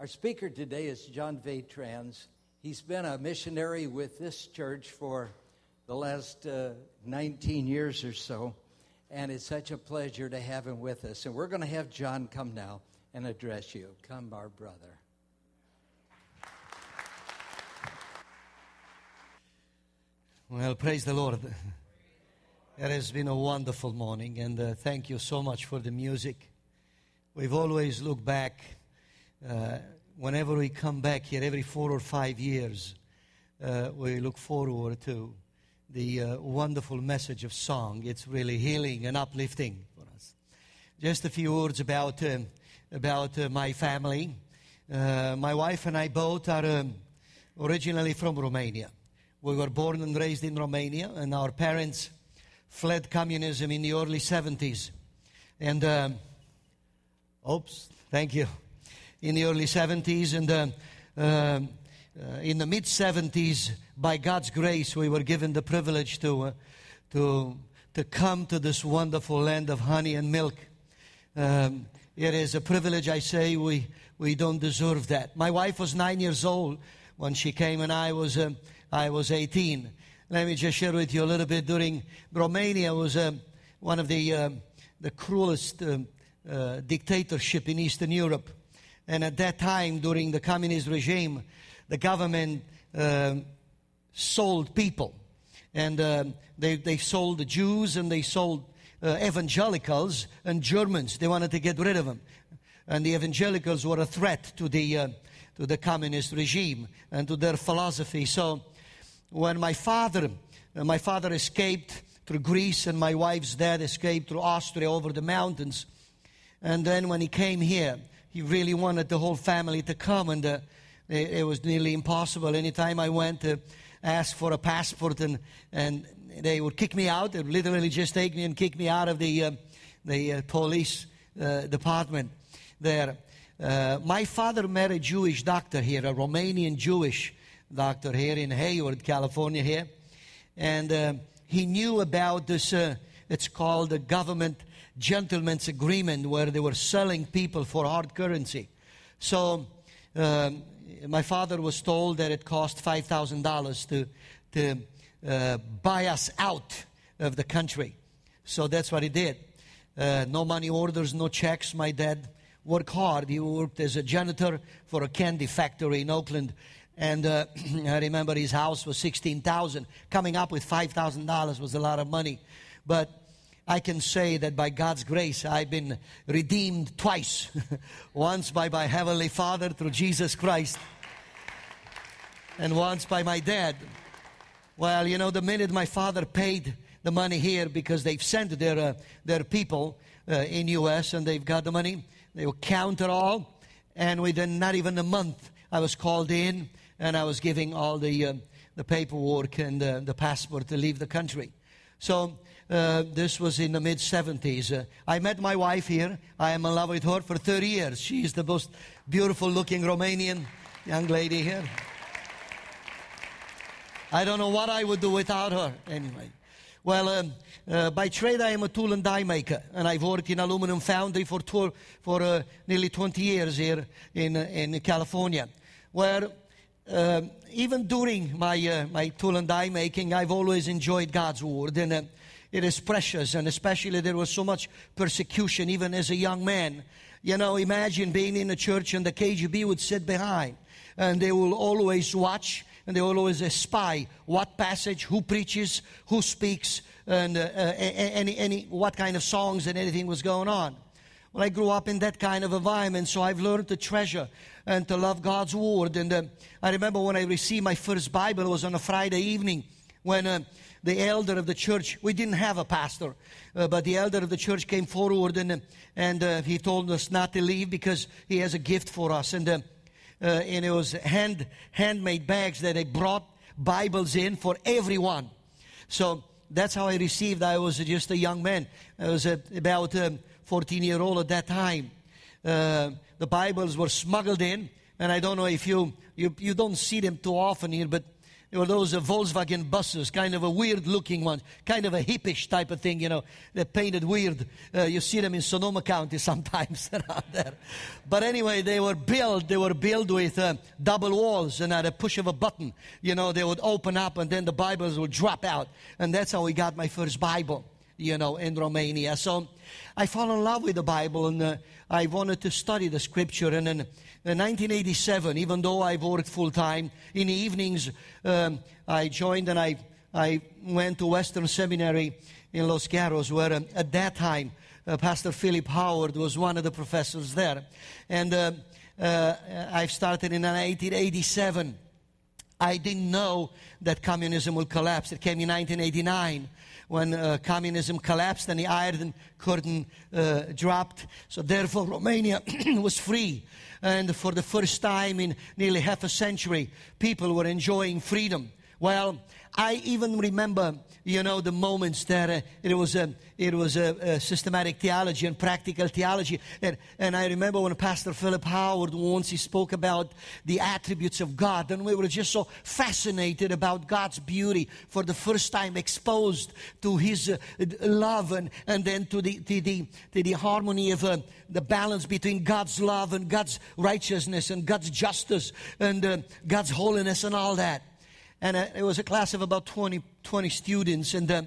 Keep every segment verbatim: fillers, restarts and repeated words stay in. Our speaker today is John Vatran. He's been a missionary with this church for the last uh, nineteen years or so, and it's such a pleasure to have him with us. And we're going to have John come now and address you. Come, our brother. Well, praise the Lord. It has been a wonderful morning, and uh, thank you so much for the music. We've always looked back, uh, whenever we come back here, every four or five years, uh, we look forward to the uh, wonderful message of song. It's really healing and uplifting for us. Just a few words about uh, about uh, my family. Uh, my wife and I both are um, originally from Romania. We were born and raised in Romania, and our parents fled communism in the early seventies. And, um, oops, thank you. In the early seventies and um, um, uh, in the mid-seventies, by God's grace, we were given the privilege to uh, to to come to this wonderful land of honey and milk. Um, it is a privilege, I say, we, we don't deserve that. My wife was nine years old when she came, and I was... Um, I was eighteen. Let me just share with you a little bit. During Romania was uh, one of the uh, the cruelest uh, uh, dictatorship in Eastern Europe, and at that time during the communist regime, the government uh, sold people, and uh, they they sold the Jews and they sold uh, evangelicals and Germans. They wanted to get rid of them, and the evangelicals were a threat to the uh, to the communist regime and to their philosophy. So. When my father, my father escaped through Greece, and my wife's dad escaped through Austria over the mountains. And then when he came here, he really wanted the whole family to come, and uh, it, it was nearly impossible. Anytime I went to ask for a passport, and and they would kick me out. They would literally just take me and kick me out of the uh, the uh, police uh, department there. Uh, my father met a Jewish doctor here, a Romanian Jewish doctor here in Hayward, California here, and uh, he knew about this, uh, it's called the government gentleman's agreement, where they were selling people for hard currency. So um, my father was told that it cost five thousand dollars to to uh, buy us out of the country. So that's what he did. Uh, no money orders, no checks. My dad worked hard. He worked as a janitor for a candy factory in Oakland. And uh, I remember his house was sixteen thousand dollars. Coming up with five thousand dollars was a lot of money. But I can say that by God's grace, I've been redeemed twice. Once by my Heavenly Father through Jesus Christ. And once by my dad. Well, you know, the minute my father paid the money here, because they've sent their, uh, their people uh, in U S and they've got the money, they will count it all. And within not even a month, I was called in. And I was giving all the uh, the paperwork and uh, the passport to leave the country. So uh, this was in the mid-seventies. Uh, I met my wife here. I am in love with her for thirty years. She is the most beautiful-looking Romanian young lady here. I don't know what I would do without her anyway. Well, um, uh, by trade, I am a tool and die maker. And I've worked in aluminum foundry for tw- for uh, nearly twenty years here in, uh, in California, where... Uh, even during my uh, my tool and die making, I've always enjoyed God's Word, and uh, it is precious, and especially there was so much persecution, even as a young man. You know, imagine being in a church and the K G B would sit behind, and they will always watch, and they will always spy what passage, who preaches, who speaks, and uh, uh, any any what kind of songs and anything was going on. Well, I grew up in that kind of environment, so I've learned to treasure and to love God's Word. And uh, I remember when I received my first Bible, it was on a Friday evening when uh, the elder of the church, we didn't have a pastor, uh, but the elder of the church came forward and and uh, he told us not to leave because he has a gift for us. And uh, uh, and it was hand handmade bags that they brought Bibles in for everyone. So that's how I received. I was just a young man. I was uh, about... Um, fourteen-year-old at that time. Uh, the Bibles were smuggled in, and I don't know if you, you, you don't see them too often here, but There were those uh, Volkswagen buses, kind of a weird-looking one, kind of a hippish type of thing, you know. They're painted weird. Uh, you see them in Sonoma County sometimes around there. But anyway, they were built. They were built with uh, double walls, and at a push of a button, you know, they would open up, and then the Bibles would drop out. And that's how we got my first Bible, you know, in Romania. So I fell in love with the Bible, and uh, I wanted to study the Scripture. And in nineteen eighty-seven, even though I worked full-time, in the evenings um, I joined and I I went to Western Seminary in Los Gatos, where um, at that time uh, Pastor Philip Howard was one of the professors there. And uh, uh, I started in nineteen eighty-seven. I didn't know that communism would collapse. It came in nineteen eighty-nine. When uh, communism collapsed and the Iron Curtain uh, dropped. So therefore Romania was free. And for the first time in nearly half a century, people were enjoying freedom. Well, I even remember, you know, the moments that uh, it was a it was a, a systematic theology and practical theology, and and I remember when Pastor Philip Howard once he spoke about the attributes of God, and we were just so fascinated about God's beauty for the first time, exposed to His uh, love, and and then to the to the to the harmony of uh, the balance between God's love and God's righteousness and God's justice and uh, God's holiness and all that. And uh, it was a class of about twenty students, and uh,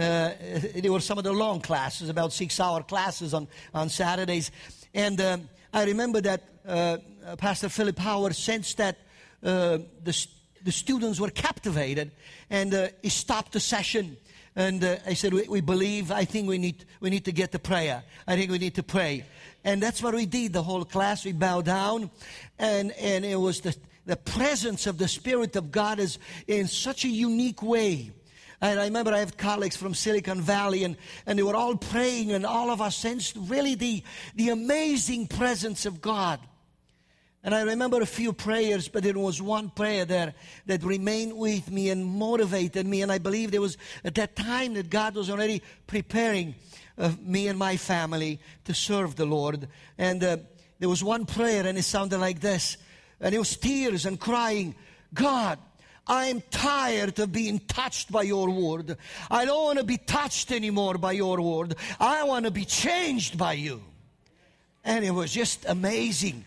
uh, they were some of the long classes, about six-hour classes on, on Saturdays. And uh, I remember that uh, Pastor Philip Howard sensed that uh, the, st- the students were captivated, and uh, he stopped the session. And uh, I said, we, we believe, I think we need we need to get to prayer. I think we need to pray. And that's what we did, the whole class. We bowed down, and, and it was the... The presence of the Spirit of God is in such a unique way. And I remember I have colleagues from Silicon Valley, and, and they were all praying, and all of us sensed really the, the amazing presence of God. And I remember a few prayers, but there was one prayer there that remained with me and motivated me. And I believe there was at that time that God was already preparing uh, me and my family to serve the Lord. And uh, there was one prayer, and it sounded like this. And it was tears and crying, God, I am tired of being touched by your word. I don't want to be touched anymore by your word. I want to be changed by you. And it was just amazing,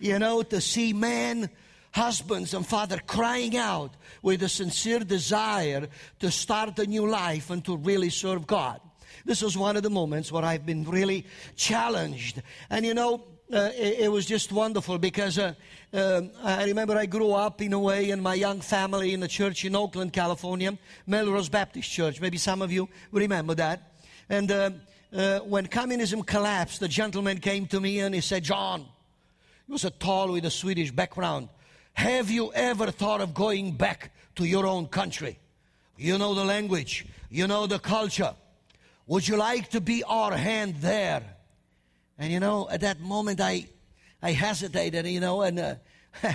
you know, to see men, husbands and fathers crying out with a sincere desire to start a new life and to really serve God. This was one of the moments where I've been really challenged. And you know, Uh, it, it was just wonderful because uh, um, I remember I grew up in a way in my young family in a church in Oakland, California, Melrose Baptist Church. Maybe some of you remember that. And uh, uh, when communism collapsed, the gentleman came to me and he said, John, he was a tall with a Swedish background, have you ever thought of going back to your own country? You know the language. You know the culture. Would you like to be our hand there? And, you know, at that moment, I I hesitated, you know, and, uh,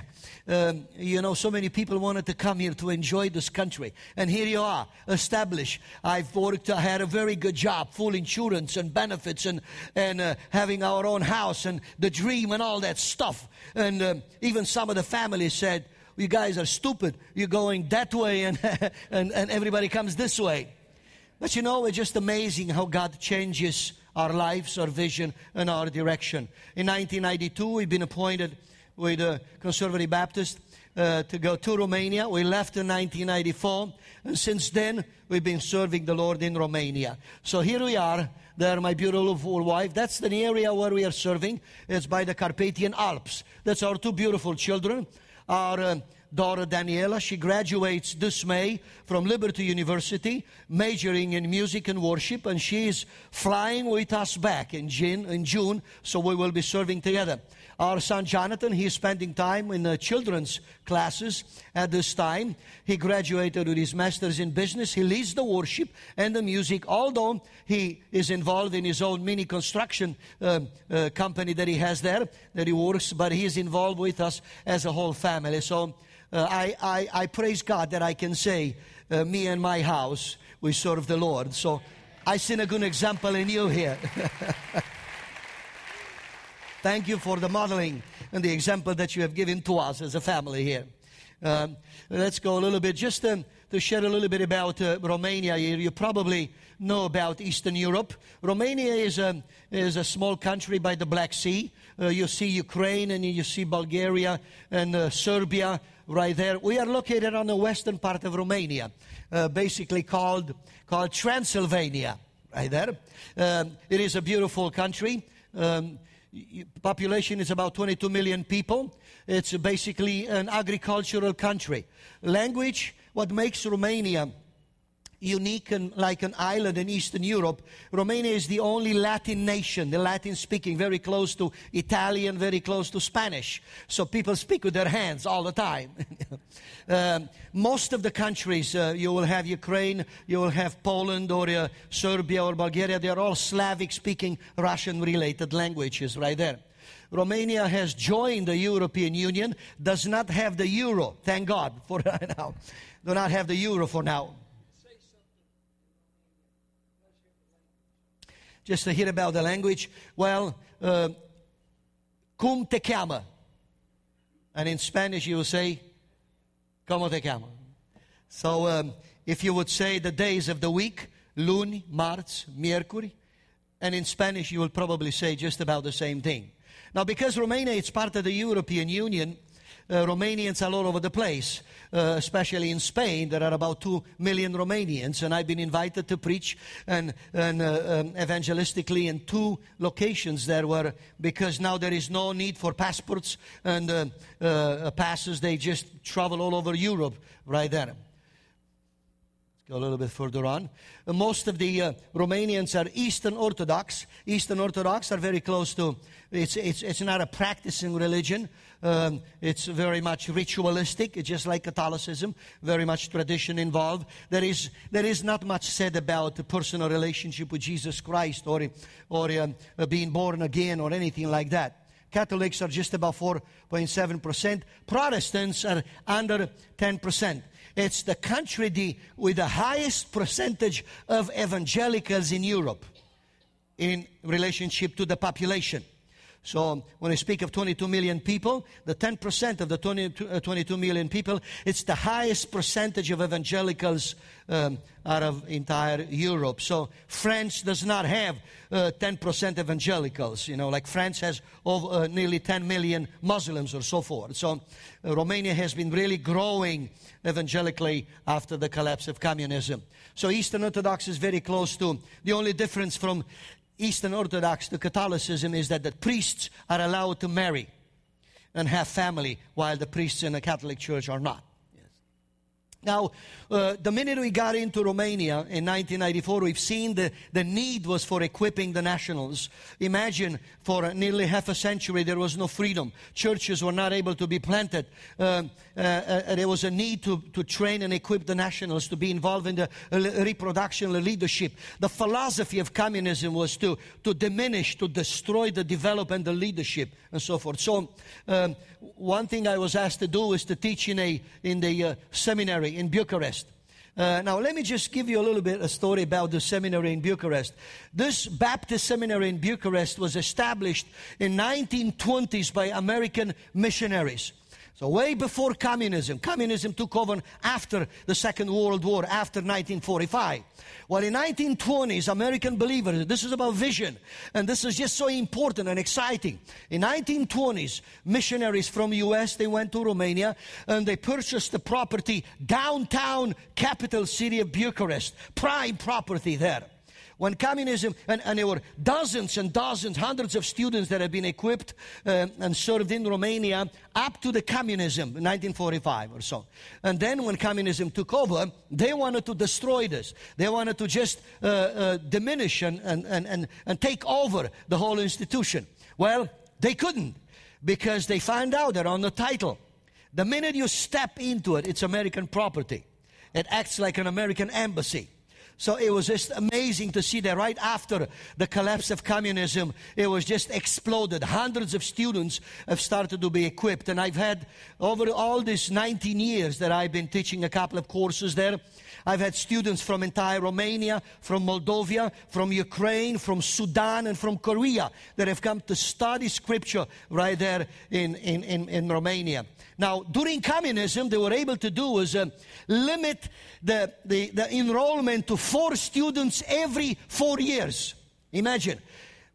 um, you know, so many people wanted to come here to enjoy this country. And here you are, established. I've worked, I had a very good job, full insurance and benefits and, and uh, having our own house and the dream and all that stuff. And um, even some of the family said, you guys are stupid. You're going that way and and, and everybody comes this way. But, you know, it's just amazing how God changes our lives, our vision, and our direction. In nineteen ninety-two, we've been appointed with the Conservative Baptist uh, to go to Romania. We left in nineteen ninety-four, and since then, we've been serving the Lord in Romania. So here we are. There, my beautiful wife. That's the area where we are serving. It's by the Carpathian Alps. That's our two beautiful children. Our uh, daughter, Daniela, she graduates this May from Liberty University, majoring in music and worship, and she is flying with us back in June, in June, so we will be serving together. Our son, Jonathan, he is spending time in uh, children's classes at this time. He graduated with his master's in business. He leads the worship and the music, although he is involved in his own mini construction uh, uh, company that he has there, that he works, but he is involved with us as a whole family. So Uh, I, I, I praise God that I can say, uh, me and my house, we serve the Lord. So I see a good example in you here. Thank you for the modeling and the example that you have given to us as a family here. Um, let's go a little bit, just to, to share a little bit about uh, Romania. You, you probably know about Eastern Europe. Romania is a, is a small country by the Black Sea. Uh, you see Ukraine and you see Bulgaria and uh, Serbia right there. We are located on the western part of Romania, uh, basically called, called Transylvania, right there. Um, it is a beautiful country. Um, population is about twenty-two million people. It's basically an agricultural country. Language, what makes Romania unique and like an island in Eastern Europe, Romania is the only Latin nation, the Latin-speaking, very close to Italian, very close to Spanish. So people speak with their hands all the time. um, most of the countries, uh, you will have Ukraine, you will have Poland or uh, Serbia or Bulgaria, they are all Slavic-speaking, Russian-related languages right there. Romania has joined the European Union, does not have the euro, thank God for right now. Do not have the euro for now. Just to hear about the language, well, uh, cum te llama. And in Spanish you will say, como te llama. So um, if you would say the days of the week, luni, martes, miercuri, and in Spanish you will probably say just about the same thing. Now, because Romania is part of the European Union, Uh, Romanians are all over the place, uh, especially in Spain. There are about two million Romanians, and I've been invited to preach and, and uh, um, evangelistically in two locations there were, because now there is no need for passports and uh, uh, passes. They just travel all over Europe right there. Let's go a little bit further on. Uh, most of the uh, Romanians are Eastern Orthodox. Eastern Orthodox are very close to, it's, it's, it's not a practicing religion. Um, it's very much ritualistic, just like Catholicism, very much tradition involved. There is there is not much said about the personal relationship with Jesus Christ or or um, being born again or anything like that. Catholics are just about four point seven percent. Protestants are under ten percent. It's the country the, with the highest percentage of evangelicals in Europe in relationship to the population. So when I speak of twenty-two million people, the ten percent of the twenty-two million people, it's the highest percentage of evangelicals um, out of entire Europe. So France does not have uh, ten percent evangelicals, you know, like France has over, uh, nearly ten million Muslims or so forth. So uh, Romania has been really growing evangelically after the collapse of communism. So Eastern Orthodox is very close to, the only difference from Eastern Orthodox to Catholicism is that the priests are allowed to marry and have family, while the priests in the Catholic Church are not. Yes. Now, uh, the minute we got into Romania in nineteen ninety-four, we've seen the, the need was for equipping the nationals. Imagine, for nearly half a century, there was no freedom. Churches were not able to be planted. Uh, uh, uh, there was a need to, to train and equip the nationals to be involved in the uh, reproduction and leadership. The philosophy of communism was to, to diminish, to destroy the development, the leadership, and so forth. So, um, one thing I was asked to do is to teach in a in the uh, seminary in Bucharest. Uh, now, let me just give you a little bit a story about the seminary in Bucharest. This Baptist seminary in Bucharest was established in nineteen twenties by American missionaries. So way before communism. Communism took over after the Second World War, after nineteen forty-five. Well, in nineteen twenties, American believers, this is about vision, and this is just so important and exciting. In nineteen twenties, missionaries from U S, they went to Romania, and they purchased the property downtown capital city of Bucharest, prime property there. When communism, and, and there were dozens and dozens, hundreds of students that had been equipped uh, and served in Romania up to the communism, nineteen forty-five or so. And then when communism took over, they wanted to destroy this. They wanted to just uh, uh, diminish and, and, and, and take over the whole institution. Well, they couldn't, because they found out that on the title, the minute you step into it, it's American property. It acts like an American embassy. So it was just amazing to see that right after the collapse of communism, it was just exploded. Hundreds of students have started to be equipped. And I've had, over all these nineteen years that I've been teaching a couple of courses there, I've had students from entire Romania, from Moldova, from Ukraine, from Sudan, and from Korea that have come to study Scripture right there in, in, in, in Romania. Now, during communism, they were able to do was uh, limit the, the, the enrollment to four students every four years. Imagine.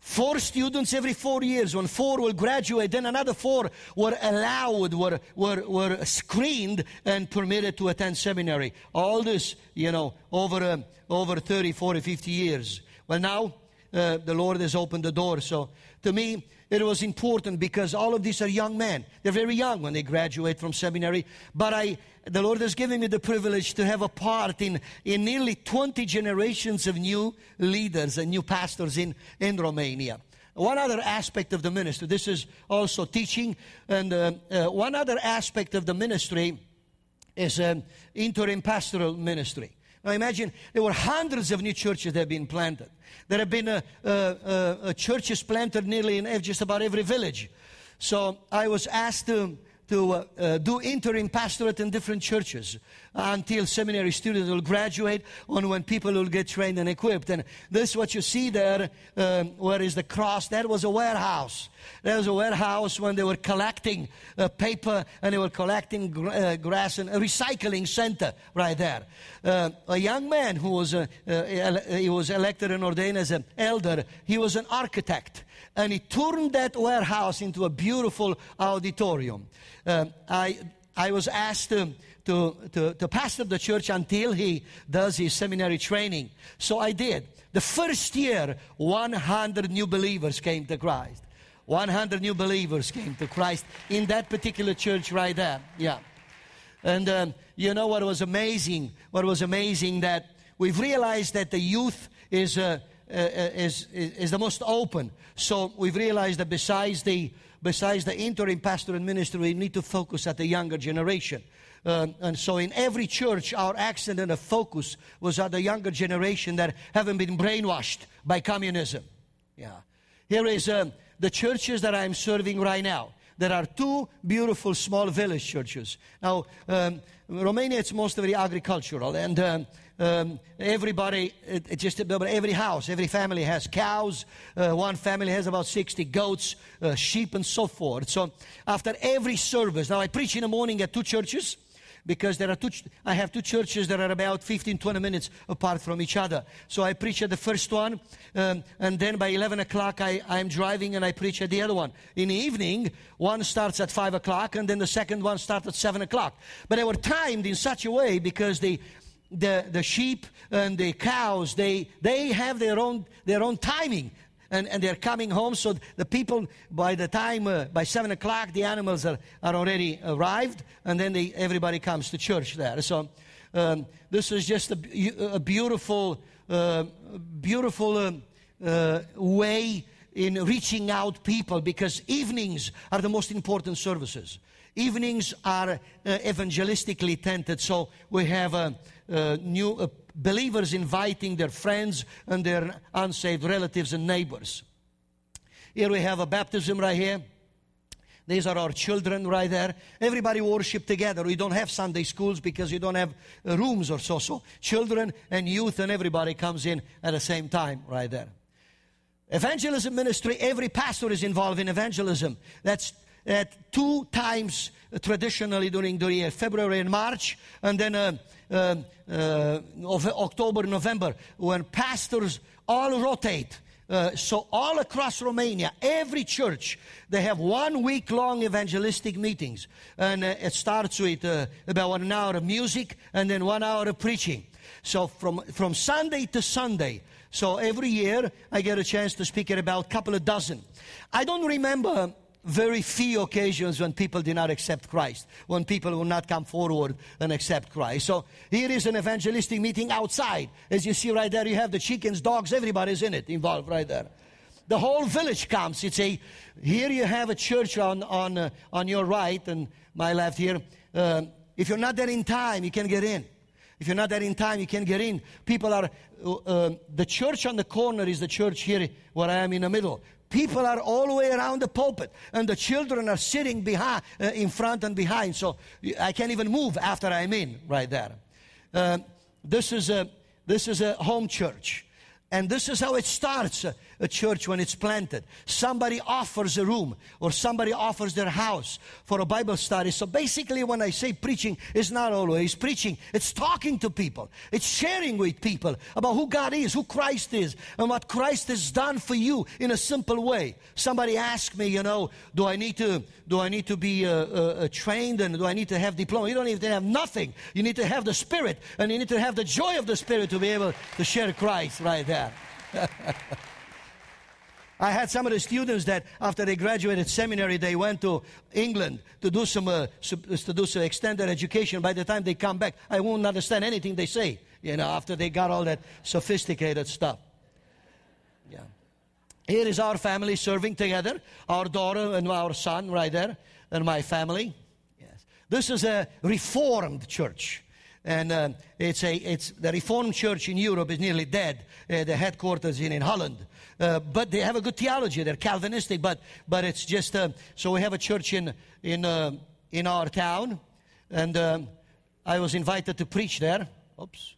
Four students every four years. When four will graduate, then another four were allowed, were were were screened and permitted to attend seminary. All this, you know, over um, over thirty, forty, fifty years. Well, now uh, the Lord has opened the door. So to me, it was important because all of these are young men. They're very young when they graduate from seminary. But I, the Lord has given me the privilege to have a part in, in nearly twenty generations of new leaders and new pastors in, in Romania. One other aspect of the ministry, this is also teaching, and uh, uh, one other aspect of the ministry is um, interim pastoral ministry. Now imagine, there were hundreds of new churches that have been planted. There have been a, a, a, a churches planted nearly in just about every village. So I was asked to, to uh, uh, do interim pastorate in different churches until seminary students will graduate or when people will get trained and equipped. And this is what you see there, um, where is the cross? That was a warehouse. That was a warehouse when they were collecting uh, paper and they were collecting gr- uh, grass, and a recycling center right there. Uh, a young man who was, uh, uh, ele- he was elected and ordained as an elder, he was an architect. And he turned that warehouse into a beautiful auditorium. Uh, I I was asked to, to, to, to pastor the church until he does his seminary training. So I did. The first year, one hundred new believers came to Christ. one hundred new believers came to Christ in that particular church right there. Yeah. And um, you know what was amazing? What was amazing that we've realized that the youth is... Uh, Uh, is, is is the most open. So we've realized that besides the besides the interim pastoral ministry, we need to focus at the younger generation. Um, and so in every church, our accent and the focus was at the younger generation that haven't been brainwashed by communism. Yeah, here is um, the churches that I'm serving right now. There are two beautiful small village churches. Now, um, Romania, it's mostly agricultural, and um, um, everybody, it, it just every house, every family has cows. Uh, one family has about sixty goats, uh, sheep, and so forth. So, after every service, now I preach in the morning at two churches, because there are two, I have two churches that are about fifteen, twenty minutes apart from each other. So I preach at the first one, um, and then by eleven o'clock I, I'm driving and I preach at the other one. In the evening, one starts at five o'clock, and then the second one starts at seven o'clock. But they were timed in such a way because the the, the sheep and the cows, they they have their own their own timing. And, and they're coming home, so the people, by the time, uh, by seven o'clock, the animals are, are already arrived, and then they, everybody comes to church there. So um, this is just a, a beautiful, uh, beautiful um, uh, way in reaching out people, because evenings are the most important services. Evenings are uh, evangelistically tented, so we have uh, uh, new uh, believers inviting their friends and their unsaved relatives and neighbors. Here we have a baptism right here. These are our children right there. Everybody worship together. We don't have Sunday schools because you don't have uh, rooms or so. So children and youth and everybody comes in at the same time right there. Evangelism ministry, every pastor is involved in evangelism. That's at two times uh, traditionally during the year, February and March, and then uh, uh, uh, October, November, when pastors all rotate. Uh, so all across Romania, every church, they have one week-long evangelistic meetings. And uh, it starts with uh, about an hour of music and then one hour of preaching. So from, from Sunday to Sunday. So every year, I get a chance to speak at about a couple of dozen. I don't remember... very few occasions when people did not accept Christ, when people will not come forward and accept Christ. So here is an evangelistic meeting outside. As you see right there, you have the chickens, dogs, everybody's in it, involved right there. The whole village comes. It's a, here you have a church on on uh, on your right and my left here. Um, if you're not there in time, you can get in. If you're not there in time, you can't get in. People are, uh, the church on the corner is the church here where I am in the middle. People are all the way around the pulpit, and the children are sitting behind, uh, in front and behind, so I can't even move after I'm in right there. Uh, this is a this is a home church, and this is how it starts a, a church when it's planted. Somebody offers a room, or somebody offers their house for a Bible study. So basically, when I say preaching, it's not always preaching. It's talking to people. It's sharing with people about who God is, who Christ is, and what Christ has done for you in a simple way. Somebody asked me, you know, do I need to do I need to be uh, uh, trained, and do I need to have diploma? You don't need to have nothing. You need to have the Spirit, and you need to have the joy of the Spirit to be able to share Christ right there. I had some of the students that after they graduated seminary, they went to England to do some uh, to do some extended education. By the time they come back, I won't understand anything they say, you know, after they got all that sophisticated stuff. Yeah. Here is our family serving together, our daughter and our son right there, and my family. Yes. This is a Reformed church. And uh, it's a it's the Reformed Church in Europe is nearly dead. Uh, the headquarters in in Holland, uh, but they have a good theology. They're Calvinistic, but but it's just uh, so we have a church in in uh, in our town, and um, I was invited to preach there. Oops.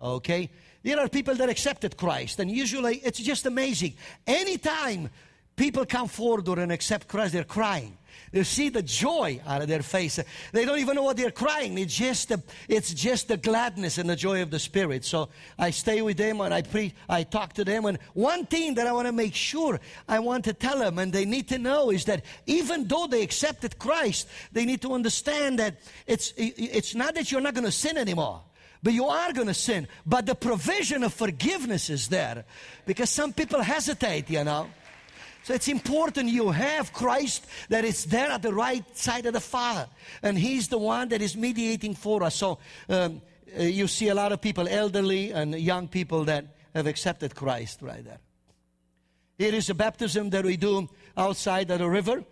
Okay, there are people that accepted Christ, and usually it's just amazing. Anytime people come forward and accept Christ, they're crying. You see the joy out of their face. They don't even know what they're crying. It's just the, it's just the gladness and the joy of the Spirit. So I stay with them and I preach. I talk to them. And one thing that I want to make sure I want to tell them, and they need to know, is that even though they accepted Christ, they need to understand that it's it's not that you're not going to sin anymore. But you are going to sin. But the provision of forgiveness is there. Because some people hesitate, you know. So it's important you have Christ, that it's there at the right side of the Father. And He's the one that is mediating for us. So um, you see a lot of people, elderly and young people, that have accepted Christ right there. It is a baptism that we do outside of the river.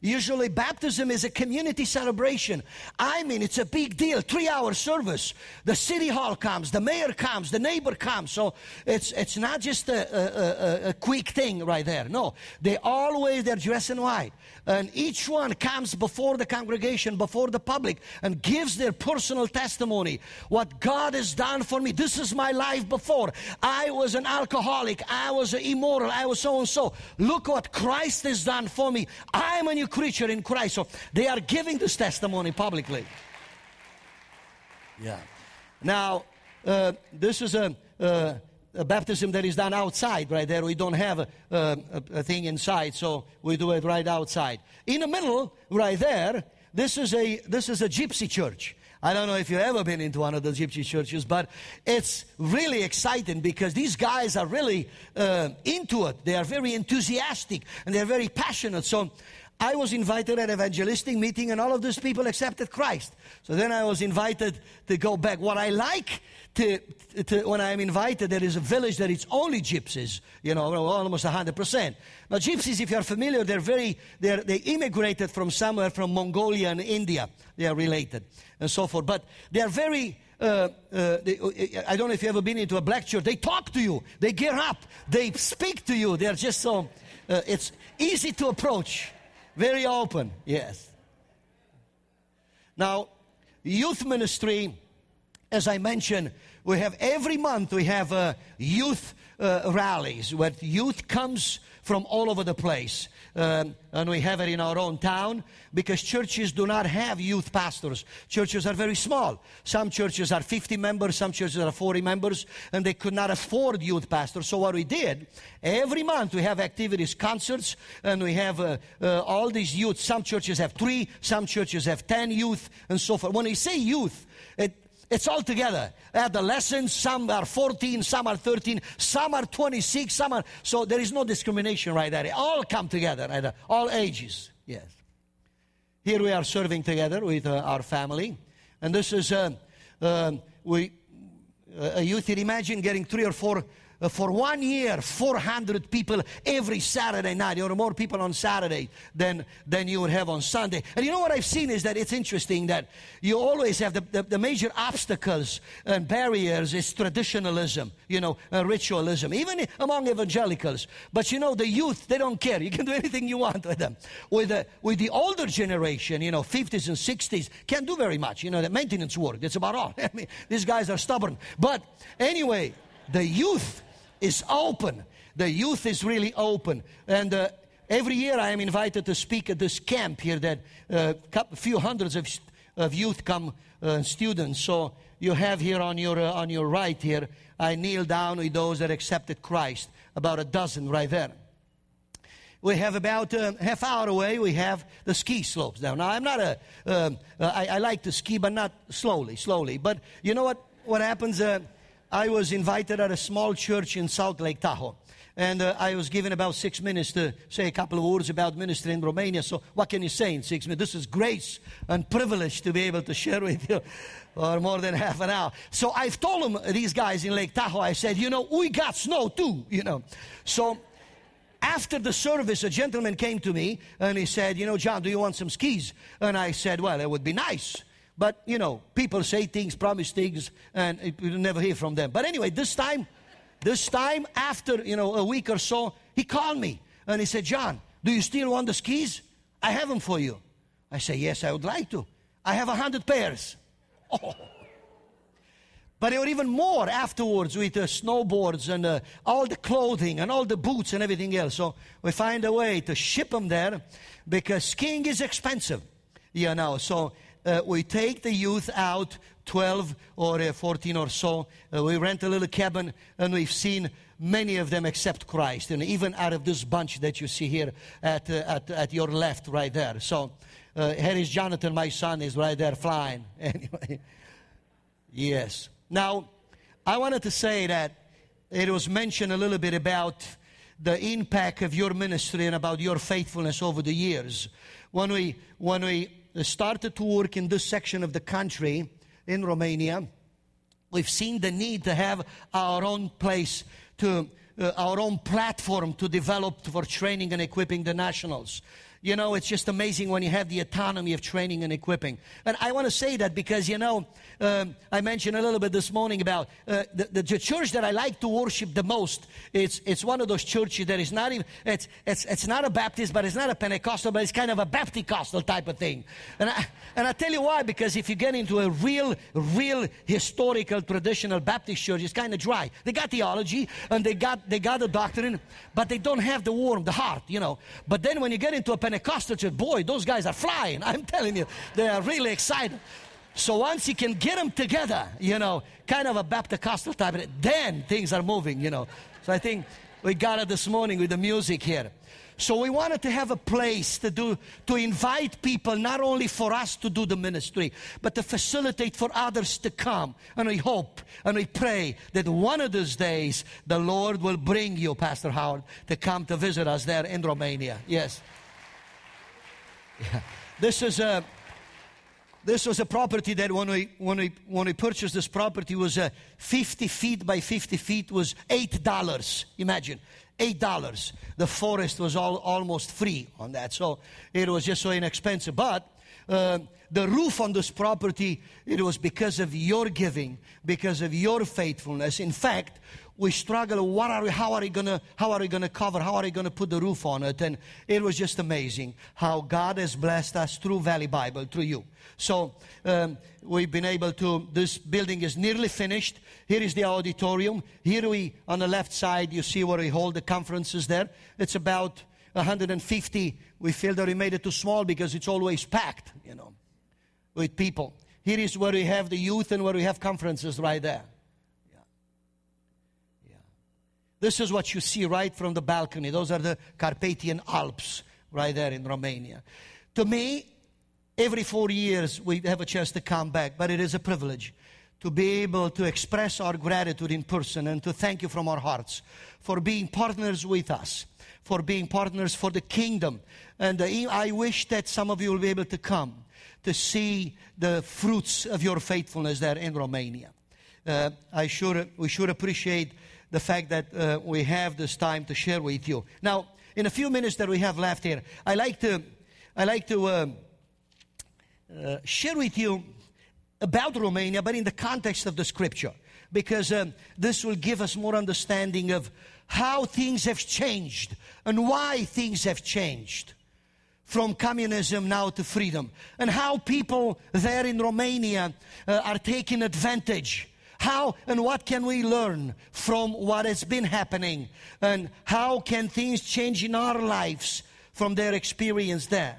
Usually baptism is a community celebration. I mean, it's a big deal. Three-hour service. The city hall comes. The mayor comes. The neighbor comes. So it's it's not just a, a, a, a quick thing right there. No. They always, they're dressed in white. And each one comes before the congregation, before the public, and gives their personal testimony. What God has done for me. This is my life before. I was an alcoholic. I was immoral. I was so-and-so. Look what Christ has done for me. I'm a new creature in Christ. So they are giving this testimony publicly. Yeah. Now, uh, this is a, uh, a baptism that is done outside right there. We don't have a, a, a thing inside, so we do it right outside. In the middle, right there, this is a this is a gypsy church. I don't know if you've ever been into one of the gypsy churches, but it's really exciting because these guys are really uh, into it. They are very enthusiastic and they're very passionate. So I was invited at an evangelistic meeting, and all of these people accepted Christ. So then I was invited to go back. What I like to, to when I am invited, there is a village that it's only gypsies, you know, almost one hundred percent. Now, gypsies, if you are familiar, they're very, they're, they immigrated from somewhere, from Mongolia and India. They are related and so forth. But they are very... Uh, uh, they, I don't know if you've ever been into a black church. They talk to you. They gear up. They speak to you. They're just so... Uh, it's easy to approach. Very open, yes. Now, youth ministry, as I mentioned, we have every month we have uh, youth uh, rallies where youth comes from all over the place. Um, and we have it in our own town because churches do not have youth pastors. Churches are very small. Some churches are fifty members, some churches are forty members, and they could not afford youth pastors. So what we did, every month we have activities, concerts, and we have uh, uh, all these youth. Some churches have three, some churches have ten youth, and so forth. When we say youth, it It's all together. Adolescents, some are fourteen, some are thirteen, some are twenty-six, some are... So there is no discrimination right there. They all come together, right there. All ages, yes. Here we are serving together with uh, our family. And this is, uh, um, we, uh, a youth, imagine getting three or four Uh, for one year, four hundred people every Saturday night, or more people on Saturday than than you would have on Sunday. And you know what I've seen is that it's interesting that you always have the, the, the major obstacles and barriers is traditionalism, you know, uh, ritualism, even among evangelicals. But you know, the youth, they don't care. You can do anything you want with them. With the, with the older generation, you know, fifties and sixties, can't do very much. You know, the maintenance work, that's about all. I mean, these guys are stubborn. But anyway, the youth is open. The youth is really open. And uh, every year I am invited to speak at this camp here that a uh, few hundreds of, of youth come, uh, students. So you have here on your uh, on your right here, I kneel down with those that accepted Christ, about a dozen right there. We have about a um, half hour away, we have the ski slopes down. Now, I'm not a, um, uh, I, I like to ski, but not slowly, slowly. But you know what, what happens? Uh, I was invited at a small church in South Lake Tahoe. And uh, I was given about six minutes to say a couple of words about ministry in Romania. So what can you say in six minutes? This is grace and privilege to be able to share with you for more than half an hour. So I've told them, these guys in Lake Tahoe, I said, you know, we got snow too, you know. So after the service, a gentleman came to me and he said, you know, John, do you want some skis? And I said, well, it would be nice. But, you know, people say things, promise things, and you never hear from them. But anyway, this time, this time after, you know, a week or so, he called me. And he said, John, do you still want the skis? I have them for you. I say, yes, I would like to. I have a hundred pairs. Oh. But there were even more afterwards with uh, snowboards and uh, all the clothing and all the boots and everything else. So we find a way to ship them there because skiing is expensive, you know, so... Uh, we take the youth out, twelve or fourteen or so. Uh, we rent a little cabin, and we've seen many of them accept Christ. And even out of this bunch that you see here at uh, at, at your left right there. So uh, here is Jonathan, my son, is right there flying. Anyway, yes. Now, I wanted to say that it was mentioned a little bit about the impact of your ministry and about your faithfulness over the years. When we when we... started to work in this section of the country, in Romania, we've seen the need to have our own place, to uh, our own platform to develop for training and equipping the nationals. You know, it's just amazing when you have the autonomy of training and equipping. And I want to say that because, you know, um, I mentioned a little bit this morning about uh, the, the, the church that I like to worship the most. It's it's one of those churches that is not even, it's it's it's not a Baptist, but it's not a Pentecostal, but it's kind of a Bapticostal type of thing. And I, and I tell you why, because if you get into a real, real historical, traditional Baptist church, it's kind of dry. They got theology, and they got they got the doctrine, but they don't have the warmth, the heart, you know. But then when you get into a Pentecostal church, boy, those guys are flying. I'm telling you, they are really excited. So once you can get them together, you know, kind of a Baptist type, then things are moving, you know. So I think we got it this morning with the music here. So we wanted to have a place to do, to invite people, not only for us to do the ministry, but to facilitate for others to come. And we hope and we pray that one of those days, the Lord will bring you, Pastor Howard, to come to visit us there in Romania. Yes. Yeah. This is a this was a property that when we when we when we purchased this property was a fifty feet by fifty feet was eight dollars. Imagine eight dollars. The forest was all almost free on that, so it was just so inexpensive. But uh, the roof on this property, it was because of your giving, because of your faithfulness. In fact, we struggled. What are we, how are we gonna? How are we gonna cover? How are we gonna put the roof on it? And it was just amazing how God has blessed us through Valley Bible, through you. So um, we've been able to. This building is nearly finished. Here is the auditorium. Here we on the left side, you see where we hold the conferences. There, it's about one hundred fifty. We feel that we made it too small because it's always packed, you know, with people. Here is where we have the youth and where we have conferences right there. This is what you see right from the balcony. Those are the Carpathian Alps right there in Romania. To me, every four years we have a chance to come back, but it is a privilege to be able to express our gratitude in person and to thank you from our hearts for being partners with us, for being partners for the kingdom. And I wish that some of you will be able to come to see the fruits of your faithfulness there in Romania. Uh, I sure, we sure appreciate the fact that uh, we have this time to share with you. Now, in a few minutes that we have left here, I like to, I like to uh, uh, share with you about Romania, but in the context of the Scripture, because um, this will give us more understanding of how things have changed and why things have changed from communism now to freedom, and how people there in Romania uh, are taking advantage. How and what can we learn from what has been happening, and how can things change in our lives from their experience there?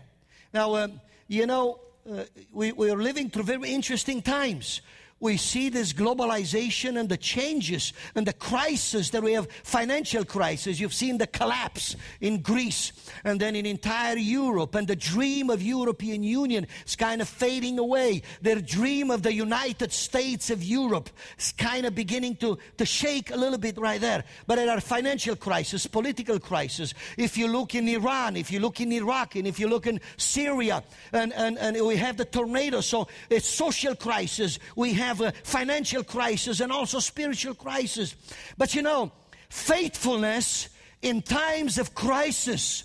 Now, um, you know, uh, we, we are living through very interesting times. We see this globalization and the changes and the crisis that we have, financial crisis. You've seen the collapse in Greece and then in entire Europe, and the dream of European Union is kind of fading away. Their dream of the United States of Europe is kind of beginning to, to shake a little bit right there. But there are financial crisis, political crisis. If you look in Iran, if you look in Iraq, and if you look in Syria, and, and, and we have the tornado. So it's social crisis. We have Have a financial crisis and also spiritual crisis. But you know, faithfulness in times of crisis,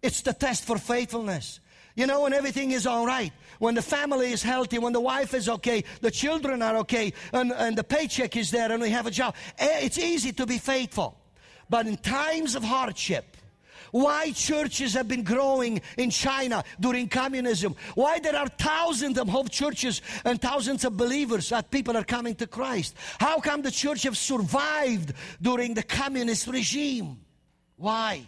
it's the test for faithfulness. You know, when everything is all right, when the family is healthy, when the wife is okay, the children are okay, and, and the paycheck is there, and we have a job, it's easy to be faithful. But in times of hardship, why churches have been growing in China during communism? Why there are thousands of hope churches and thousands of believers that people are coming to Christ? How come the church have survived during the communist regime? Why?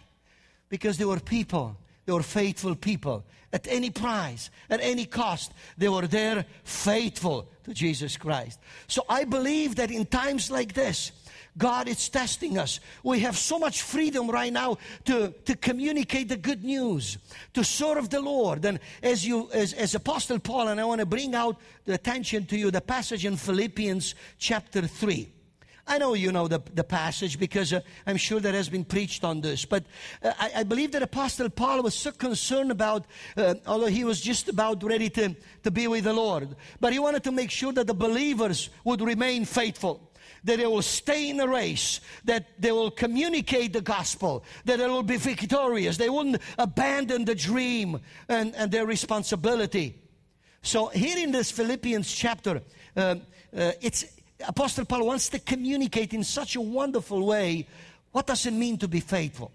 Because they were people. They were faithful people. At any price, at any cost, they were there faithful to Jesus Christ. So I believe that in times like this, God is testing us. We have so much freedom right now to, to communicate the good news, to serve the Lord. And as you, as, as Apostle Paul, and I want to bring out the attention to you, the passage in Philippians chapter three. I know you know the, the passage because uh, I'm sure that has been preached on this. But uh, I, I believe that Apostle Paul was so concerned about, uh, although he was just about ready to, to be with the Lord, but he wanted to make sure that the believers would remain faithful, that they will stay in the race, that they will communicate the gospel, that they will be victorious. They wouldn't abandon the dream and, and their responsibility. So here in this Philippians chapter, uh, uh, it's Apostle Paul wants to communicate in such a wonderful way what does it mean to be faithful.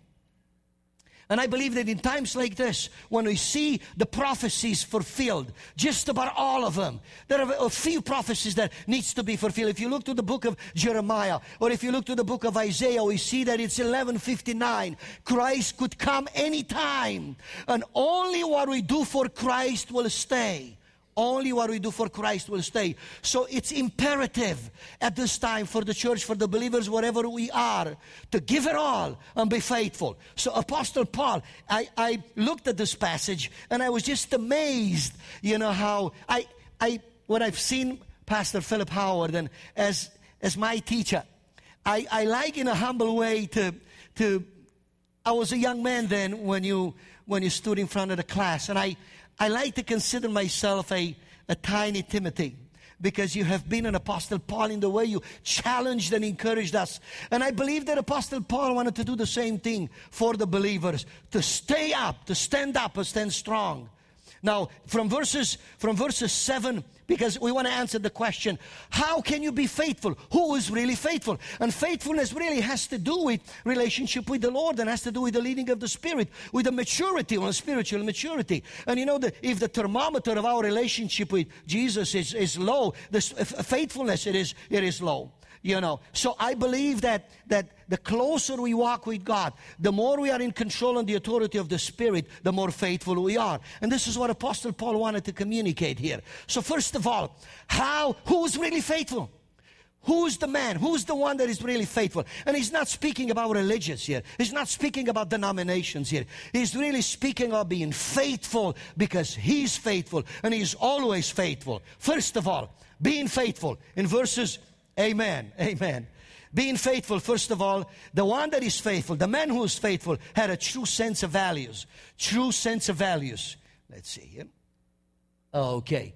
And I believe that in times like this, when we see the prophecies fulfilled, just about all of them, there are a few prophecies that needs to be fulfilled. If you look to the book of Jeremiah, or if you look to the book of Isaiah, we see that it's eleven fifty-nine. Christ could come anytime, and only what we do for Christ will stay. Only what we do for Christ will stay. So it's imperative at this time for the church, for the believers, wherever we are, to give it all and be faithful. So Apostle Paul, I, I looked at this passage and I was just amazed, you know, how I, I when I've seen Pastor Philip Howard and as as my teacher, I, I like in a humble way to to I was a young man then when you when you stood in front of the class, and I I like to consider myself a, a tiny Timothy, because you have been an Apostle Paul in the way you challenged and encouraged us. And I believe that Apostle Paul wanted to do the same thing for the believers, to stay up, to stand up and stand strong. Now, from verses from verses seven, because we want to answer the question, how can you be faithful? Who is really faithful? And faithfulness really has to do with relationship with the Lord, and has to do with the leading of the Spirit, with the maturity, or spiritual maturity. And you know, that if the thermometer of our relationship with Jesus is, is low, the faithfulness, it is, it is low. You know, so I believe that that the closer we walk with God, the more we are in control and the authority of the Spirit, the more faithful we are. And this is what Apostle Paul wanted to communicate here. So first of all, how who's really faithful? Who's the man? Who's the one that is really faithful? And he's not speaking about religions here. He's not speaking about denominations here. He's really speaking of being faithful because he's faithful and he's always faithful. First of all, being faithful in verses... Amen, amen. Being faithful, first of all, the one that is faithful, the man who is faithful, had a true sense of values. True sense of values. Let's see here. Okay.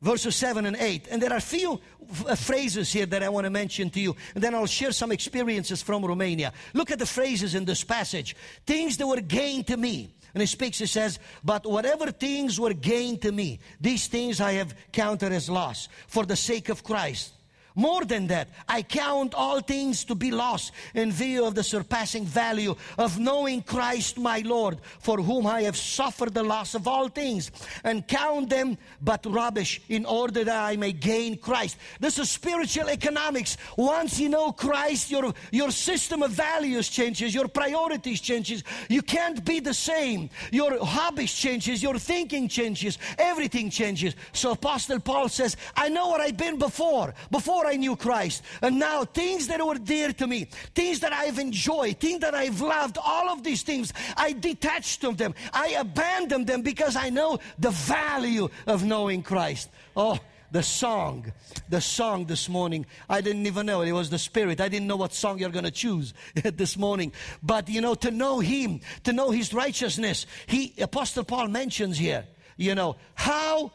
verses seven and eight. And there are few f- phrases here that I want to mention to you. And then I'll share some experiences from Romania. Look at the phrases in this passage. Things that were gained to me. And he speaks, he says, but whatever things were gained to me, these things I have counted as loss for the sake of Christ. More than that, I count all things to be lost in view of the surpassing value of knowing Christ my Lord, for whom I have suffered the loss of all things, and count them but rubbish in order that I may gain Christ. This is spiritual economics. Once you know Christ, your, your system of values changes, your priorities changes. You can't be the same. Your hobbies changes, your thinking changes, everything changes. So Apostle Paul says, I know what I've been before. Before I knew Christ, and now things that were dear to me, things that I've enjoyed, things that I've loved, all of these things, I detached from them. I abandoned them because I know the value of knowing Christ. Oh, the song, the song this morning, I didn't even know. It was the Spirit. I didn't know what song you're going to choose this morning. But, you know, to know Him, to know His righteousness, He, Apostle Paul mentions here, you know, how,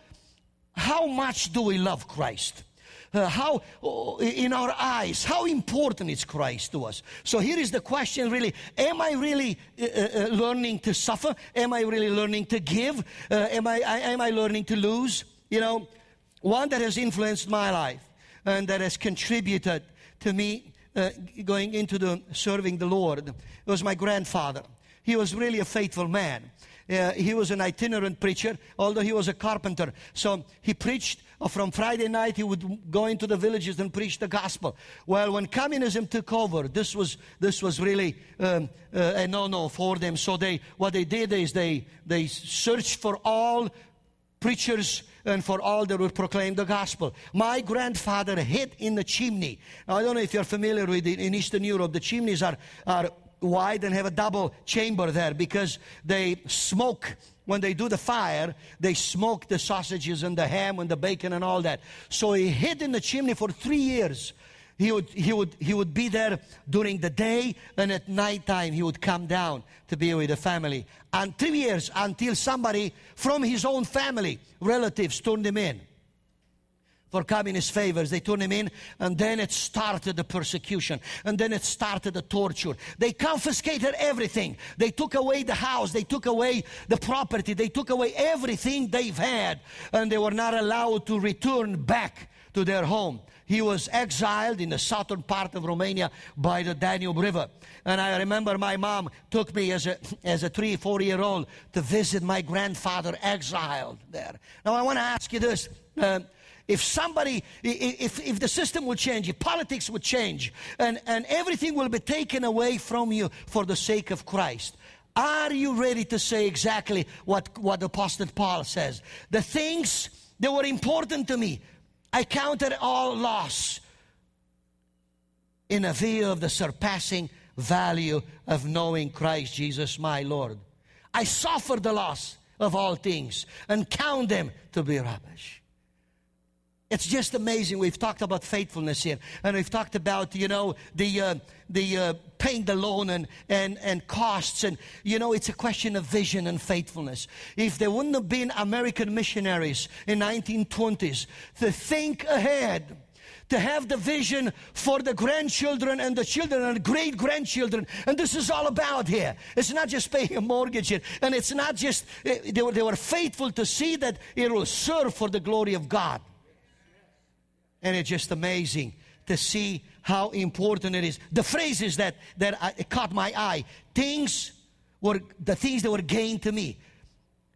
how much do we love Christ? Uh, how, oh, in our eyes, how important is Christ to us? So here is the question really, am I really uh, uh, learning to suffer? Am I really learning to give? Uh, am I, I am I learning to lose? You know, one that has influenced my life and that has contributed to me uh, going into the serving the Lord was my grandfather. He was really a faithful man. Uh, he was an itinerant preacher, although he was a carpenter. So he preached uh, from Friday night. He would go into the villages and preach the gospel. Well, when communism took over, this was this was really um, uh, a no-no for them. So they what they did is they they searched for all preachers and for all that would proclaim the gospel. My grandfather hid in the chimney. Now, I don't know if you're familiar with it. In Eastern Europe, the chimneys are are. wide and have a double chamber there because they smoke. When they do the fire, they smoke the sausages and the ham and the bacon and all that. So he hid in the chimney for three years. He would he would he would be there during the day, and at nighttime he would come down to be with the family. And three years until somebody from his own family, relatives, turned him in. For communist favors, they turned him in, and then it started the persecution, and then it started the torture. They confiscated everything. They took away the house, they took away the property, they took away everything they've had, and they were not allowed to return back to their home. He was exiled in the southern part of Romania by the Danube River. And I remember my mom took me as a as a three, four-year-old to visit my grandfather exiled there. Now I want to ask you this. Uh, If somebody, if if the system would change, if politics would change, and, and everything will be taken away from you for the sake of Christ, are you ready to say exactly what, what Apostle Paul says? The things that were important to me, I counted all loss in a view of the surpassing value of knowing Christ Jesus my Lord. I suffered the loss of all things and count them to be rubbish. It's just amazing. We've talked about faithfulness here, and we've talked about, you know, the uh, the uh, paying the loan and, and, and costs, and, you know, it's a question of vision and faithfulness. If there wouldn't have been American missionaries in nineteen twenties to think ahead, to have the vision for the grandchildren and the children and great-grandchildren. And this is all about here. It's not just paying a mortgage here. And it's not just, they were, they were faithful to see that it will serve for the glory of God. And it's just amazing to see how important it is. The phrases that that I, caught my eye: things were the things that were gained to me,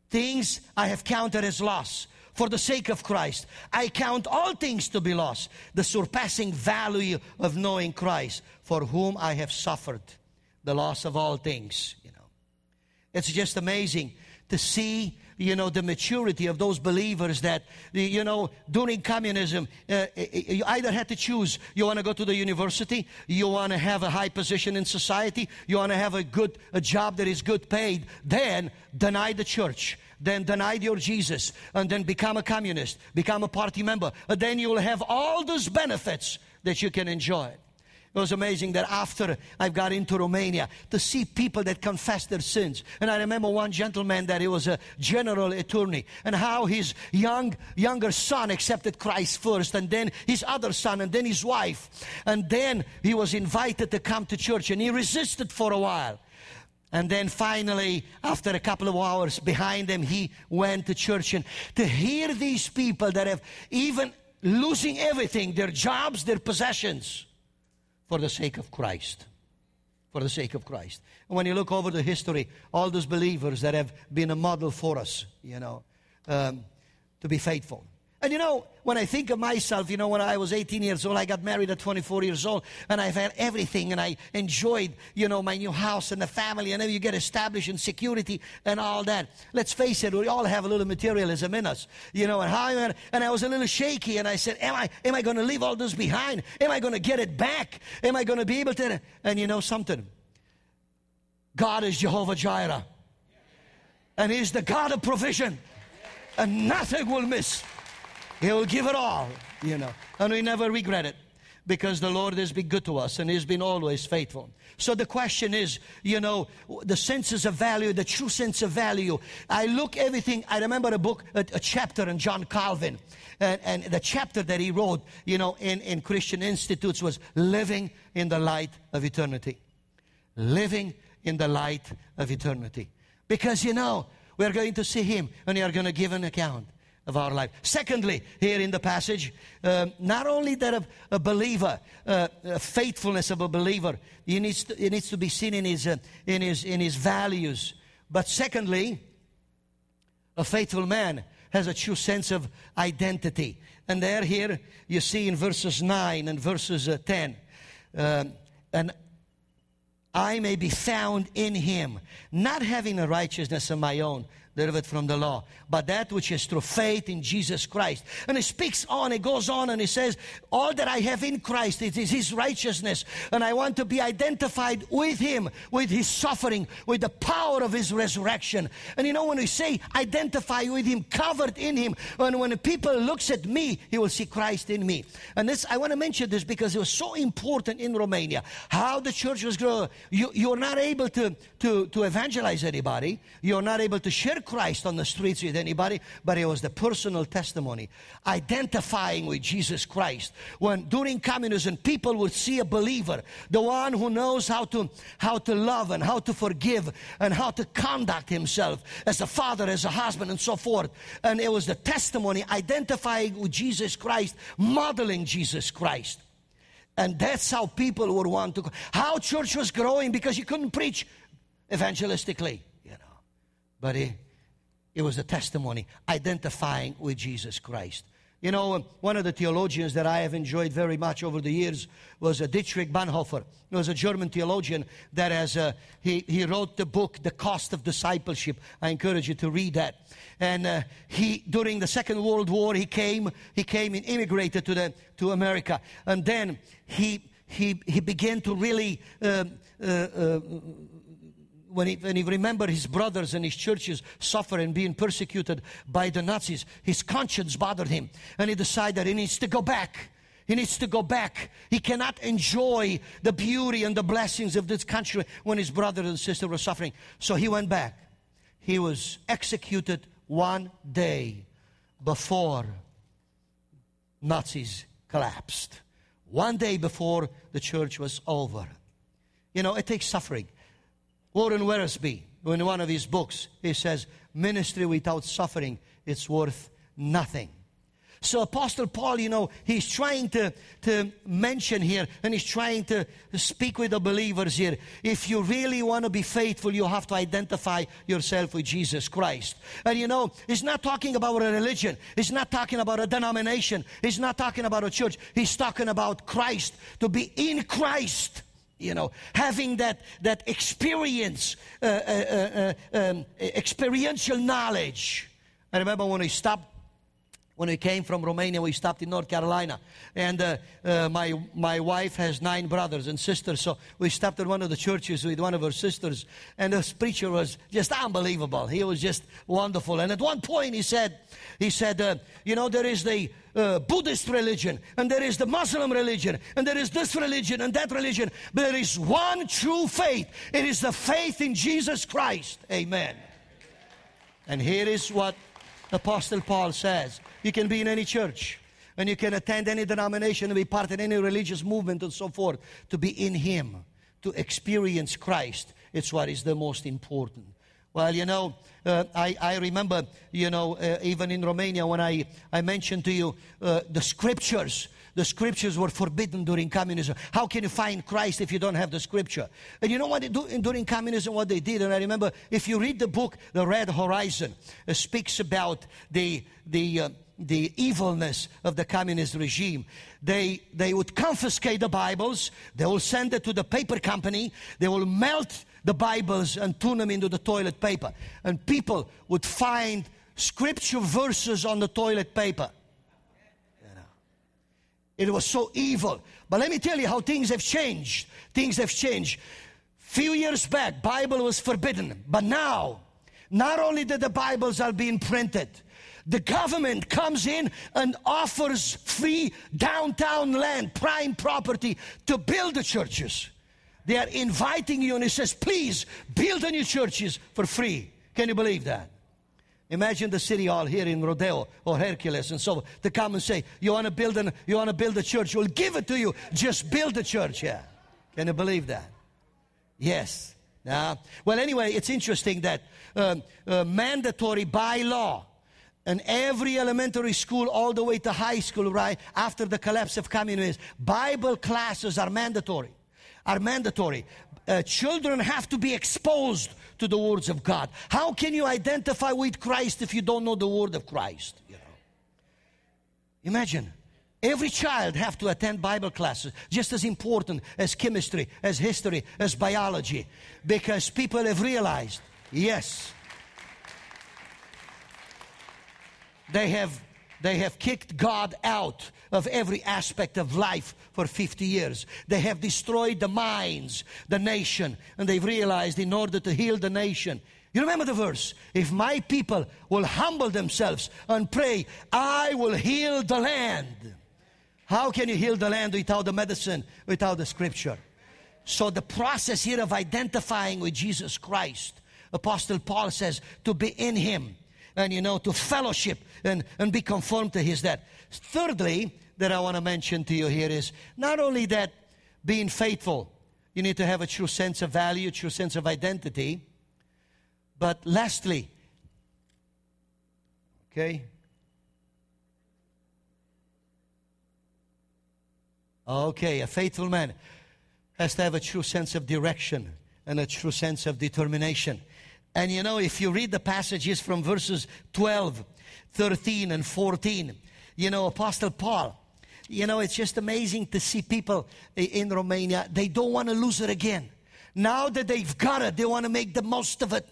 things I have counted as loss for the sake of Christ. I count all things to be lost, the surpassing value of knowing Christ, for whom I have suffered the loss of all things. You know, it's just amazing to see, you know, the maturity of those believers that, you know, during communism, uh, you either had to choose. You want to go to the university, you want to have a high position in society, you want to have a good a job that is good paid, then deny the church, then deny your Jesus, and then become a communist, become a party member. And then you'll have all those benefits that you can enjoy. It was amazing that after I got into Romania, to see people that confess their sins. And I remember one gentleman that he was a general attorney, and how his young younger son accepted Christ first, and then his other son, and then his wife. And then he was invited to come to church, and he resisted for a while. And then finally, after a couple of hours behind them, he went to church. And to hear these people that have even losing everything, their jobs, their possessions, for the sake of Christ. For the sake of Christ. And when you look over the history, all those believers that have been a model for us, you know, um, to be faithful. And you know, when I think of myself, you know, when I was eighteen years old, I got married at twenty-four years old, and I've had everything, and I enjoyed, you know, my new house and the family, and then you get established in security and all that. Let's face it, we all have a little materialism in us, you know, and how, and I was a little shaky, and I said, am I, am I going to leave all this behind? Am I going to get it back? Am I going to be able to? And you know something? God is Jehovah Jireh, and He's the God of provision, and nothing will miss. He will give it all, you know. And we never regret it, because the Lord has been good to us, and He's been always faithful. So the question is, you know, the senses of value, the true sense of value. I look everything. I remember a book, a, a chapter in John Calvin. And, and the chapter that he wrote, you know, in, in Christian Institutes was Living in the Light of Eternity. Living in the Light of Eternity. Because, you know, we are going to see Him, and we are going to give an account of our life. Secondly, here in the passage, um, not only that of a believer, uh, a faithfulness of a believer, it needs to, it needs to be seen in his uh, in his in his values. But secondly, a faithful man has a true sense of identity. And there, here you see in verses nine and verses uh, ten, um, and I may be found in Him, not having a righteousness of my own, derived from the law, but that which is through faith in Jesus Christ. And he speaks on, he goes on, and he says, all that I have in Christ, it is His righteousness. And I want to be identified with Him, with His suffering, with the power of His resurrection. And you know, when we say identify with Him, covered in Him, and when people looks at me, he will see Christ in me. And this, I want to mention this because it was so important in Romania, how the church was growing. You, you're not able to, to, to evangelize anybody. You're not able to share Christ on the streets with anybody, but it was the personal testimony, identifying with Jesus Christ. When during communism, people would see a believer, the one who knows how to how to love and how to forgive and how to conduct himself as a father, as a husband, and so forth. And it was the testimony, identifying with Jesus Christ, modeling Jesus Christ. And that's how people would want to. How church was growing, because you couldn't preach evangelistically, you know, but it. It was a testimony, identifying with Jesus Christ. You know, one of the theologians that I have enjoyed very much over the years was Dietrich Bonhoeffer. He was a German theologian that has, uh, he, he wrote the book, The Cost of Discipleship. I encourage you to read that. And uh, he, during the Second World War, he came, he came and immigrated to the, to America. And then he, he, he began to really, uh, uh, uh, When he, when he remembered his brothers and his churches suffering, being persecuted by the Nazis, his conscience bothered him. And he decided he needs to go back. He needs to go back. He cannot enjoy the beauty and the blessings of this country when his brother and sister were suffering. So he went back. He was executed one day before Nazis collapsed. One day before the church was over. You know, it takes suffering. Warren Wiersbe, in one of his books, he says, ministry without suffering, it's worth nothing. So Apostle Paul, you know, he's trying to, to mention here, and he's trying to speak with the believers here. If you really want to be faithful, you have to identify yourself with Jesus Christ. And you know, he's not talking about a religion. He's not talking about a denomination. He's not talking about a church. He's talking about Christ, to be in Christ. You know, having that that experience, uh, uh, uh, um, experiential knowledge. I remember when we stopped When we came from Romania, we stopped in North Carolina. And uh, uh, my my wife has nine brothers and sisters. So we stopped at one of the churches with one of her sisters. And this preacher was just unbelievable. He was just wonderful. And at one point he said, he said, uh, you know, there is the uh, Buddhist religion, and there is the Muslim religion, and there is this religion and that religion. But there is one true faith. It is the faith in Jesus Christ. Amen. And here is what Apostle Paul says. You can be in any church, and you can attend any denomination and be part of any religious movement and so forth. To be in Him, to experience Christ, it's what is the most important. Well, you know, uh, I, I remember, you know, uh, even in Romania when I, I mentioned to you uh, the scriptures. The scriptures were forbidden during communism. How can you find Christ if you don't have the scripture? And you know what they do during communism, what they did? And I remember, if you read the book, The Red Horizon, uh, speaks about the the uh, the evilness of the communist regime. They they would confiscate the Bibles. They will send it to the paper company. They will melt the Bibles and turn them into the toilet paper. And people would find scripture verses on the toilet paper. It was so evil. But let me tell you how things have changed. Things have changed. Few years back, Bible was forbidden. But now, not only that the Bibles are being printed, the government comes in and offers free downtown land, prime property, to build the churches. They are inviting you, and it says, please, build the new churches for free. Can you believe that? Imagine the city hall here in Rodeo or Hercules and so on to come and say, you want to build an, you want to build a church? We'll give it to you. Just build a church here. Can you believe that? Yes. Nah. Well, anyway, it's interesting that um, uh, mandatory by law in every elementary school all the way to high school, right, after the collapse of communism, Bible classes are mandatory, are mandatory. Uh, children have to be exposed to the words of God. How can you identify with Christ if you don't know the word of Christ? You know? Imagine, every child have to attend Bible classes, just as important as chemistry, as history, as biology, because people have realized, yes, they have They have kicked God out of every aspect of life for fifty years. They have destroyed the minds, the nation, and they've realized in order to heal the nation. You remember the verse, if my people will humble themselves and pray, I will heal the land. How can you heal the land without the medicine, without the scripture? So the process here of identifying with Jesus Christ, Apostle Paul says, to be in Him. And, you know, to fellowship and, and be conformed to His death. Thirdly, that I want to mention to you here is not only that being faithful, you need to have a true sense of value, true sense of identity. But lastly, okay. Okay, a faithful man has to have a true sense of direction and a true sense of determination. And you know, if you read the passages from verses twelve, thirteen, and fourteen, you know, Apostle Paul, you know, it's just amazing to see people in Romania. They don't want to lose it again. Now that they've got it, they want to make the most of it.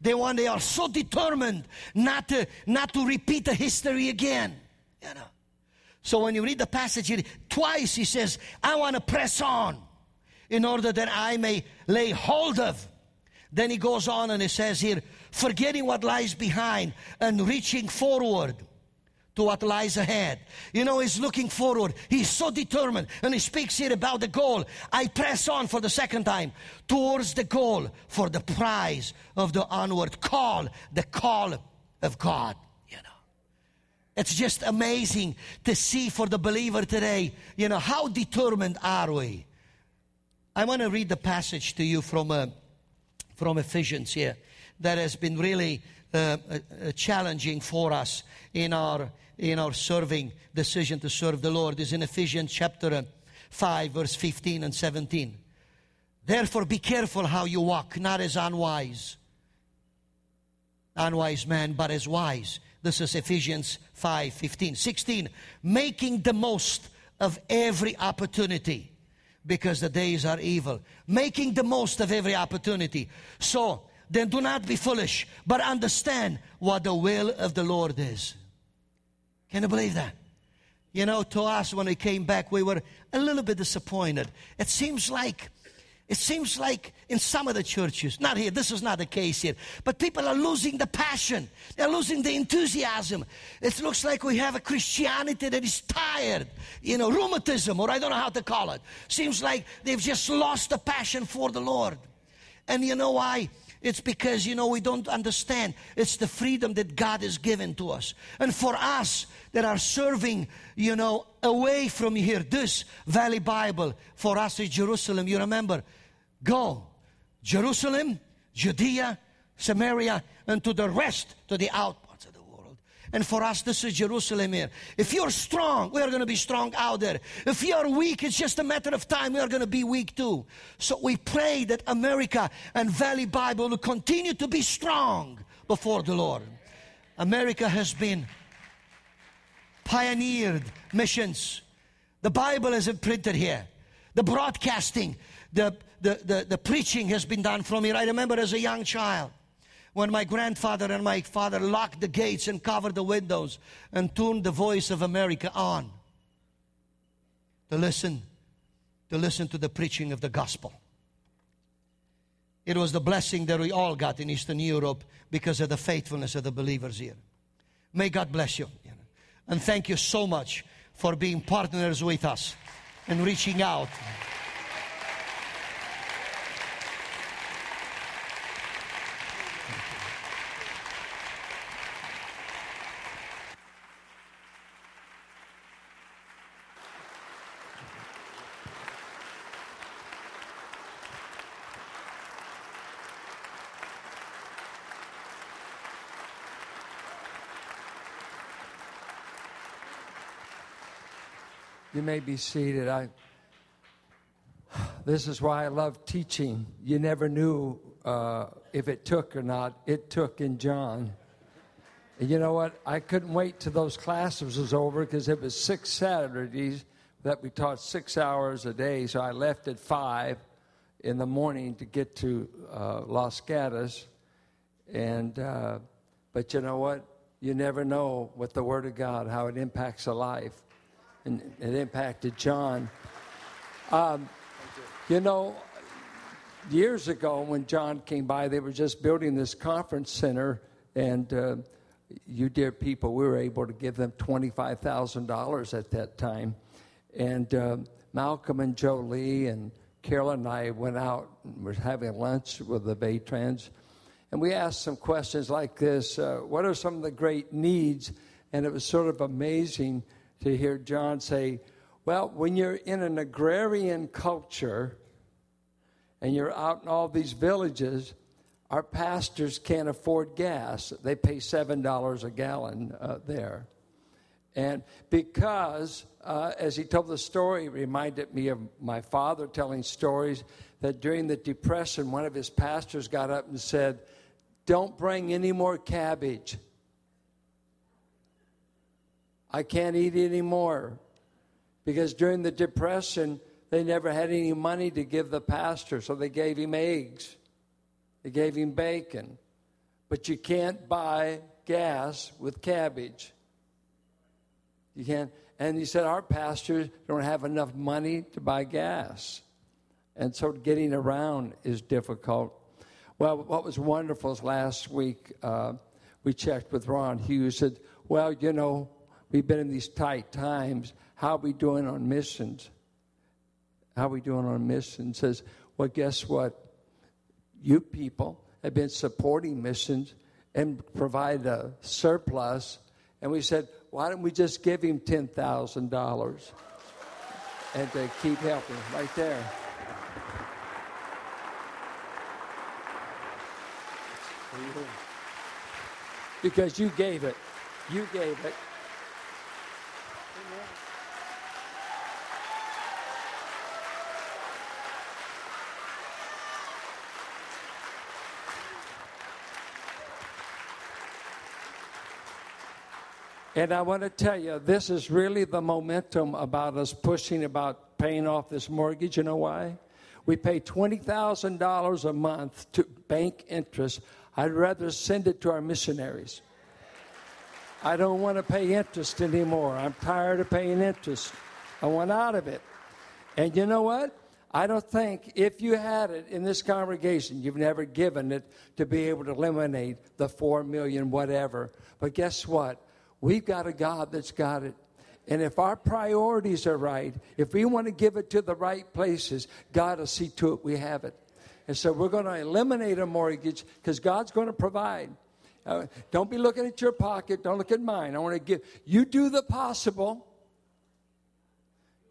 They want, they are so determined not to, not to repeat the history again, you know. So when you read the passage, twice he says, I want to press on in order that I may lay hold of. Then he goes on and he says here, forgetting what lies behind and reaching forward to what lies ahead. You know, he's looking forward. He's so determined. And he speaks here about the goal. I press on for the second time towards the goal for the prize of the onward call, the call of God. You know, it's just amazing to see for the believer today, you know, how determined are we? I want to read the passage to you from a, from Ephesians here, that has been really uh, uh, challenging for us in our in our serving decision to serve the Lord. Is in Ephesians chapter five, verse fifteen and seventeen. Therefore, be careful how you walk, not as unwise, unwise man, but as wise. This is Ephesians five, fifteen, sixteen. Making the most of every opportunity, because the days are evil. Making the most of every opportunity. So, then do not be foolish, but understand what the will of the Lord is. Can you believe that? You know, to us, when we came back, we were a little bit disappointed. It seems like, it seems like in some of the churches, not here, this is not the case here, but people are losing the passion. They're losing the enthusiasm. It looks like we have a Christianity that is tired, you know, rheumatism, or I don't know how to call it. Seems like they've just lost the passion for the Lord. And you know why? It's because, you know, we don't understand. It's the freedom that God has given to us. And for us that are serving, you know, away from here, this Valley Bible, for us is Jerusalem. You remember, go, Jerusalem, Judea, Samaria, and to the rest, to the outparts of the world. And for us, this is Jerusalem here. If you're strong, we are going to be strong out there. If you're weak, it's just a matter of time. We are going to be weak too. So we pray that America and Valley Bible will continue to be strong before the Lord. America has been pioneered missions. The Bible is imprinted here. The broadcasting, the, the, the, the preaching has been done from here. I remember as a young child when my grandfather and my father locked the gates and covered the windows and tuned the voice of America on to listen, to listen to the preaching of the gospel. It was the blessing that we all got in Eastern Europe because of the faithfulness of the believers here. May God bless you. And thank you so much for being partners with us and reaching out. You may be seated. I, this is why I love teaching. You never knew uh, if it took or not. It took in John. And you know what? I couldn't wait till those classes was over because it was six Saturdays that we taught six hours a day. So I left at five in the morning to get to uh, Los Gatos. And uh, but you know what? You never know with the Word of God how it impacts a life. And it impacted John. Um, you know, years ago when John came by, they were just building this conference center. And uh, you dear people, we were able to give them twenty-five thousand dollars at that time. And uh, Malcolm and Jolie and Carolyn and I went out and were having lunch with the Vatrans. And we asked some questions like this. Uh, what are some of the great needs? And it was sort of amazing to hear John say, well, when you're in an agrarian culture and you're out in all these villages, our pastors can't afford gas. They pay seven dollars a gallon uh, there. And because, uh, as he told the story, it reminded me of my father telling stories that during the Depression, one of his pastors got up and said, don't bring any more cabbage. I can't eat anymore, because during the Depression, they never had any money to give the pastor, so they gave him eggs. They gave him bacon. But you can't buy gas with cabbage. You can't. And he said, our pastors don't have enough money to buy gas. And so getting around is difficult. Well, what was wonderful is last week uh, we checked with Ron Hughes. Said, well, you know, we've been in these tight times. How are we doing on missions? How are we doing on missions? Says, well, guess what? You people have been supporting missions and provide a surplus. And we said, why don't we just give him ten thousand dollars and they keep helping right there. Because you gave it. You gave it. And I want to tell you, this is really the momentum about us pushing about paying off this mortgage. You know why? We pay twenty thousand dollars a month to bank interest. I'd rather send it to our missionaries. I don't want to pay interest anymore. I'm tired of paying interest. I want out of it. And you know what? I don't think if you had it in this congregation, you've never given it to be able to eliminate the four million whatever. But guess what? We've got a God that's got it. And if our priorities are right, if we want to give it to the right places, God will see to it we have it. And so we're going to eliminate a mortgage because God's going to provide. Uh, don't be looking at your pocket. Don't look at mine. I want to give. You do the possible.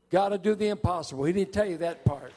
Got to do the impossible. He didn't tell you that part.